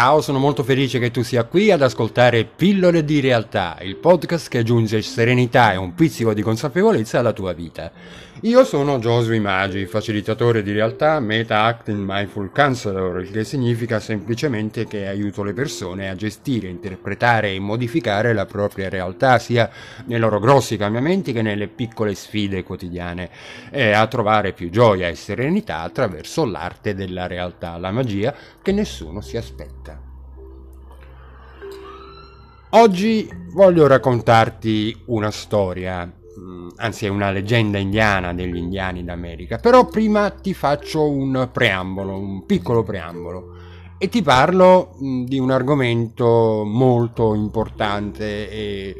Ciao, sono molto felice che tu sia qui ad ascoltare Pillole di Realtà, il podcast che aggiunge serenità e un pizzico di consapevolezza alla tua vita. Io sono Josué Maggi, facilitatore di realtà, meta acting mindful counselor, il che significa semplicemente che aiuto le persone a gestire, interpretare e modificare la propria realtà, sia nei loro grossi cambiamenti che nelle piccole sfide quotidiane, e a trovare più gioia e serenità attraverso l'arte della realtà, la magia che nessuno si aspetta. Oggi voglio raccontarti una storia. Anzi, è una leggenda indiana degli indiani d'America, però prima ti faccio un preambolo, un piccolo preambolo, e ti parlo di un argomento molto importante e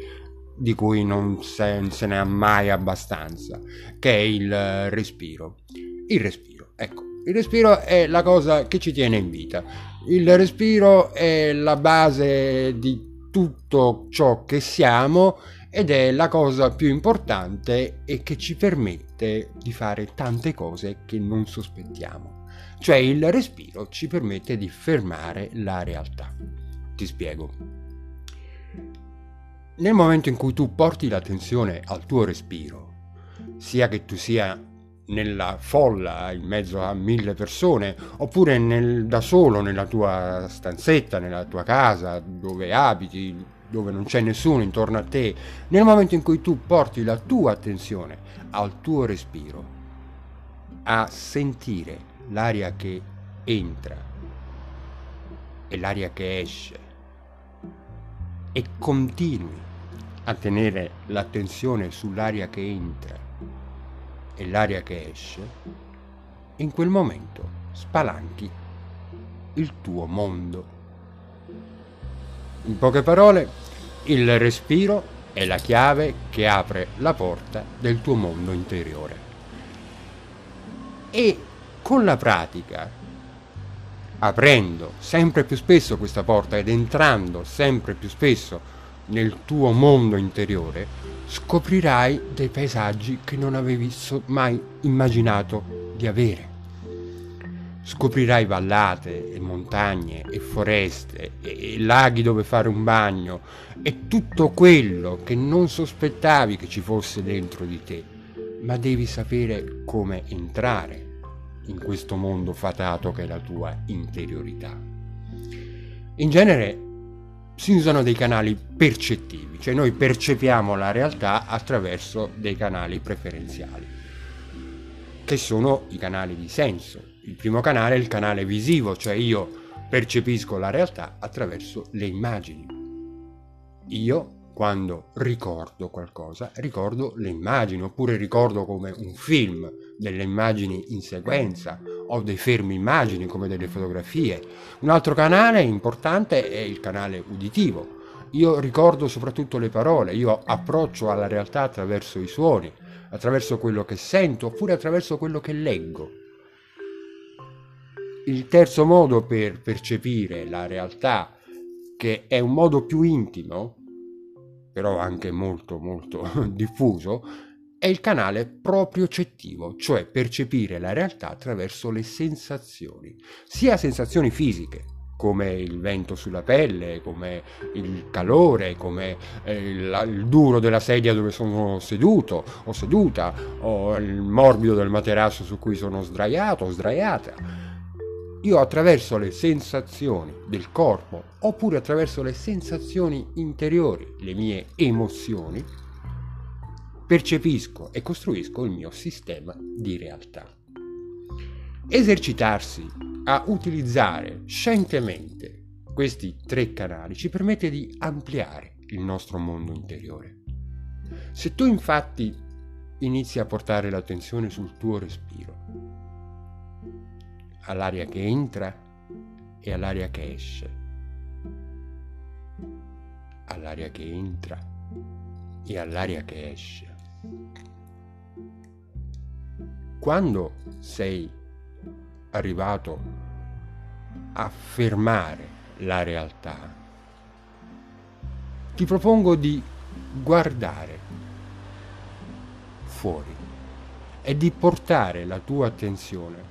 di cui non se ne ha mai abbastanza, che è il respiro. Il respiro, ecco, il respiro è la cosa che ci tiene in vita. Il respiro è la base di tutto ciò che siamo ed è la cosa più importante e che ci permette di fare tante cose che non sospettiamo. Cioè, il respiro ci permette di fermare la realtà. Ti spiego. Nel momento in cui tu porti l'attenzione al tuo respiro, sia che tu sia nella folla in mezzo a 1000 persone, oppure da solo nella tua stanzetta, nella tua casa, dove abiti, dove non c'è nessuno intorno a te, nel momento in cui tu porti la tua attenzione al tuo respiro, a sentire l'aria che entra e l'aria che esce, e continui a tenere l'attenzione sull'aria che entra e l'aria che esce, in quel momento spalanchi il tuo mondo. In poche parole, il respiro è la chiave che apre la porta del tuo mondo interiore. E con la pratica, aprendo sempre più spesso questa porta ed entrando sempre più spesso nel tuo mondo interiore, scoprirai dei paesaggi che non avevi mai immaginato di avere. Scoprirai vallate e montagne e foreste e laghi dove fare un bagno e tutto quello che non sospettavi che ci fosse dentro di te, ma devi sapere come entrare in questo mondo fatato che è la tua interiorità. In genere si usano dei canali percettivi, cioè noi percepiamo la realtà attraverso dei canali preferenziali, che sono i canali di senso. Il primo canale è il canale visivo, cioè io percepisco la realtà attraverso le immagini. Io, quando ricordo qualcosa, ricordo le immagini, oppure ricordo come un film delle immagini in sequenza o dei fermi immagini come delle fotografie. Un altro canale importante è il canale uditivo. Io ricordo soprattutto le parole, io approccio alla realtà attraverso i suoni, attraverso quello che sento oppure attraverso quello che leggo. Il terzo modo per percepire la realtà, che è un modo più intimo, però anche molto molto diffuso, è il canale propriocettivo, cioè percepire la realtà attraverso le sensazioni, sia sensazioni fisiche, come il vento sulla pelle, come il calore, come il duro della sedia dove sono seduto o seduta, o il morbido del materasso su cui sono sdraiato o sdraiata. Io attraverso le sensazioni del corpo, oppure attraverso le sensazioni interiori, le mie emozioni, percepisco e costruisco il mio sistema di realtà. Esercitarsi a utilizzare scientemente questi tre canali ci permette di ampliare il nostro mondo interiore. Se tu infatti inizi a portare l'attenzione sul tuo respiro, all'aria che entra e all'aria che esce, all'aria che entra e all'aria che esce. Quando sei arrivato a fermare la realtà, ti propongo di guardare fuori e di portare la tua attenzione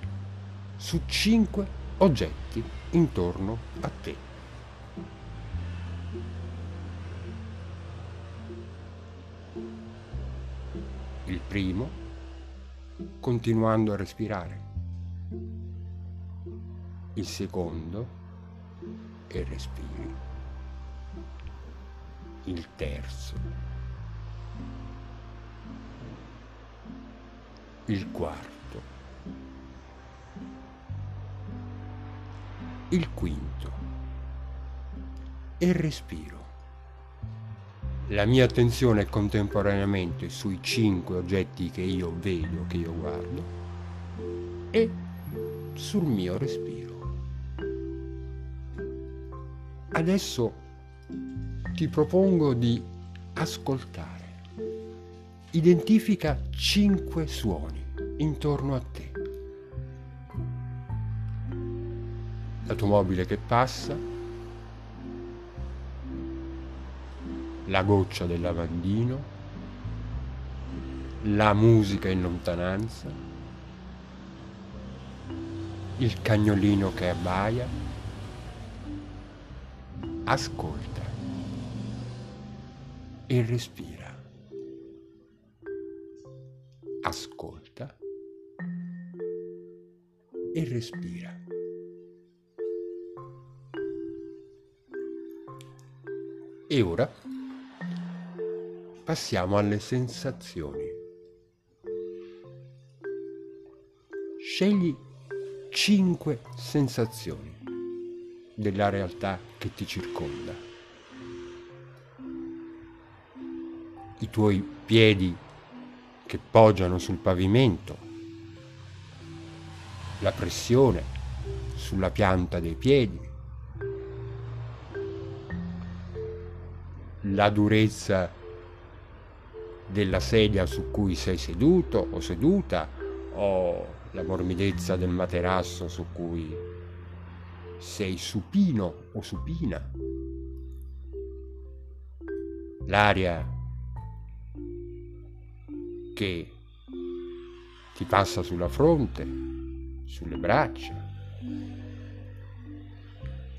su 5 oggetti intorno a te. il primo, continuando a respirare, il secondo e respiri, il terzo, il quarto, il quinto e respiro. La mia attenzione è contemporaneamente sui 5 oggetti che io vedo, che io guardo, e sul mio respiro. Adesso ti propongo di ascoltare. Identifica 5 suoni intorno a te. L'automobile che passa, la goccia del lavandino, la musica in lontananza, il cagnolino che abbaia. Ascolta e respira. Ascolta e respira. E ora passiamo alle sensazioni. Scegli 5 sensazioni della realtà che ti circonda. I tuoi piedi che poggiano sul pavimento, la pressione sulla pianta dei piedi, la durezza della sedia su cui sei seduto o seduta, o la morbidezza del materasso su cui sei supino o supina, l'aria che ti passa sulla fronte, sulle braccia.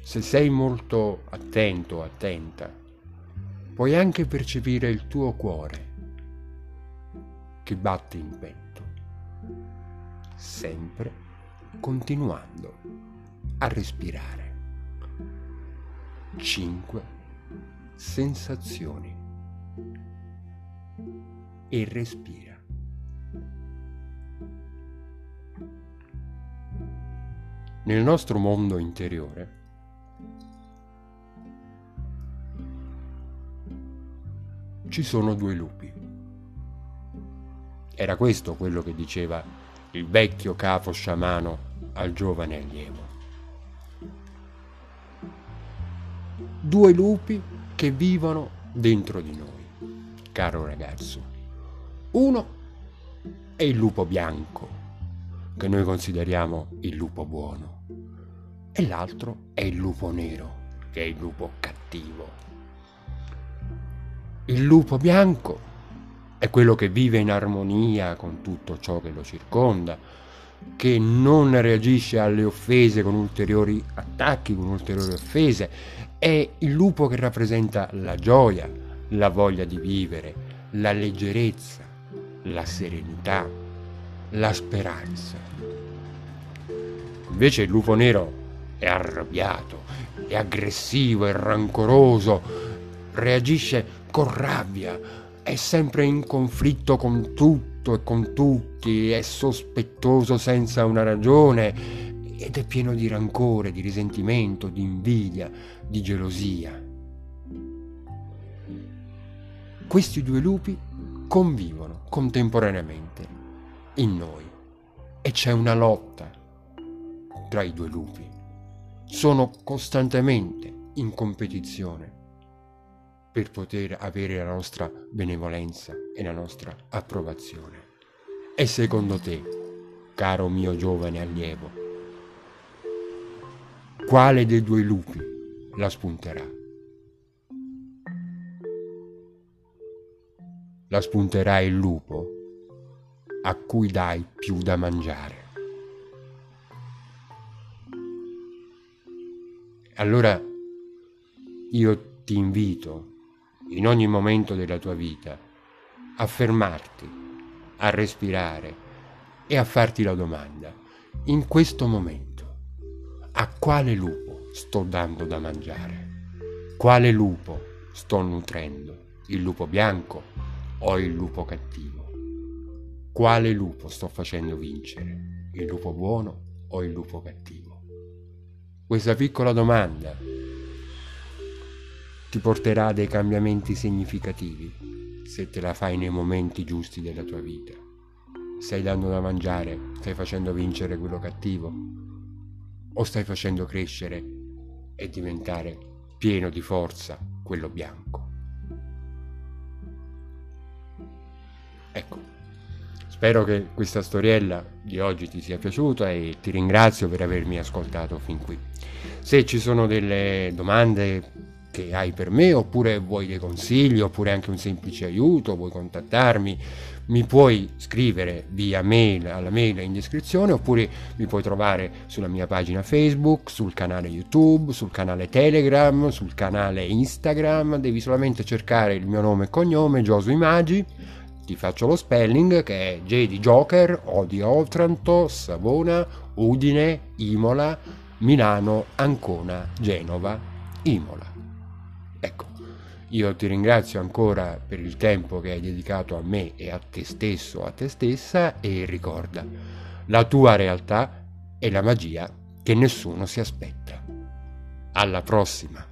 Se sei molto attento o attenta, puoi anche percepire il tuo cuore che batte in petto, sempre continuando a respirare. 5 sensazioni e respira. Nel nostro mondo interiore ci sono 2 lupi. Era questo quello che diceva il vecchio capo sciamano al giovane allievo. 2 lupi che vivono dentro di noi, caro ragazzo. Uno è il lupo bianco, che noi consideriamo il lupo buono, e l'altro è il lupo nero, che è il lupo cattivo. Il lupo bianco è quello che vive in armonia con tutto ciò che lo circonda, che non reagisce alle offese con ulteriori attacchi, con ulteriori offese. È il lupo che rappresenta la gioia, la voglia di vivere, la leggerezza, la serenità, la speranza. Invece il lupo nero è arrabbiato, è aggressivo, è rancoroso, reagisce con rabbia, è sempre in conflitto con tutto e con tutti, è sospettoso senza una ragione ed è pieno di rancore, di risentimento, di invidia, di gelosia. Questi 2 lupi convivono contemporaneamente in noi e c'è una lotta tra i 2 lupi. Sono costantemente in competizione per poter avere la nostra benevolenza e la nostra approvazione. E secondo te, caro mio giovane allievo, quale dei 2 lupi la spunterà? La spunterà il lupo a cui dai più da mangiare. Allora io ti invito in ogni momento della tua vita a fermarti a respirare e a farti la domanda: in questo momento a quale lupo sto dando da mangiare? Quale lupo sto nutrendo? Il lupo bianco o il lupo cattivo? Quale lupo sto facendo vincere? Il lupo buono o il lupo cattivo? Questa piccola domanda ti porterà a dei cambiamenti significativi se te la fai nei momenti giusti della tua vita. Stai dando da mangiare, stai facendo vincere quello cattivo, o stai facendo crescere e diventare pieno di forza quello bianco? Ecco, spero che questa storiella di oggi ti sia piaciuta e ti ringrazio per avermi ascoltato fin qui. Se ci sono delle domande che hai per me, oppure vuoi dei consigli, oppure anche un semplice aiuto, vuoi contattarmi, mi puoi scrivere via mail, alla mail in descrizione, oppure mi puoi trovare sulla mia pagina Facebook, sul canale YouTube, sul canale Telegram, sul canale Instagram. Devi solamente cercare il mio nome e cognome, Josué Maggi. Ti faccio lo spelling, che è J di Joker, O di Otranto, Savona, Udine, Imola, Milano, Ancona, Genova, Imola. Ecco, io ti ringrazio ancora per il tempo che hai dedicato a me e a te stesso, a te stessa, e ricorda, la tua realtà è la magia che nessuno si aspetta. Alla prossima!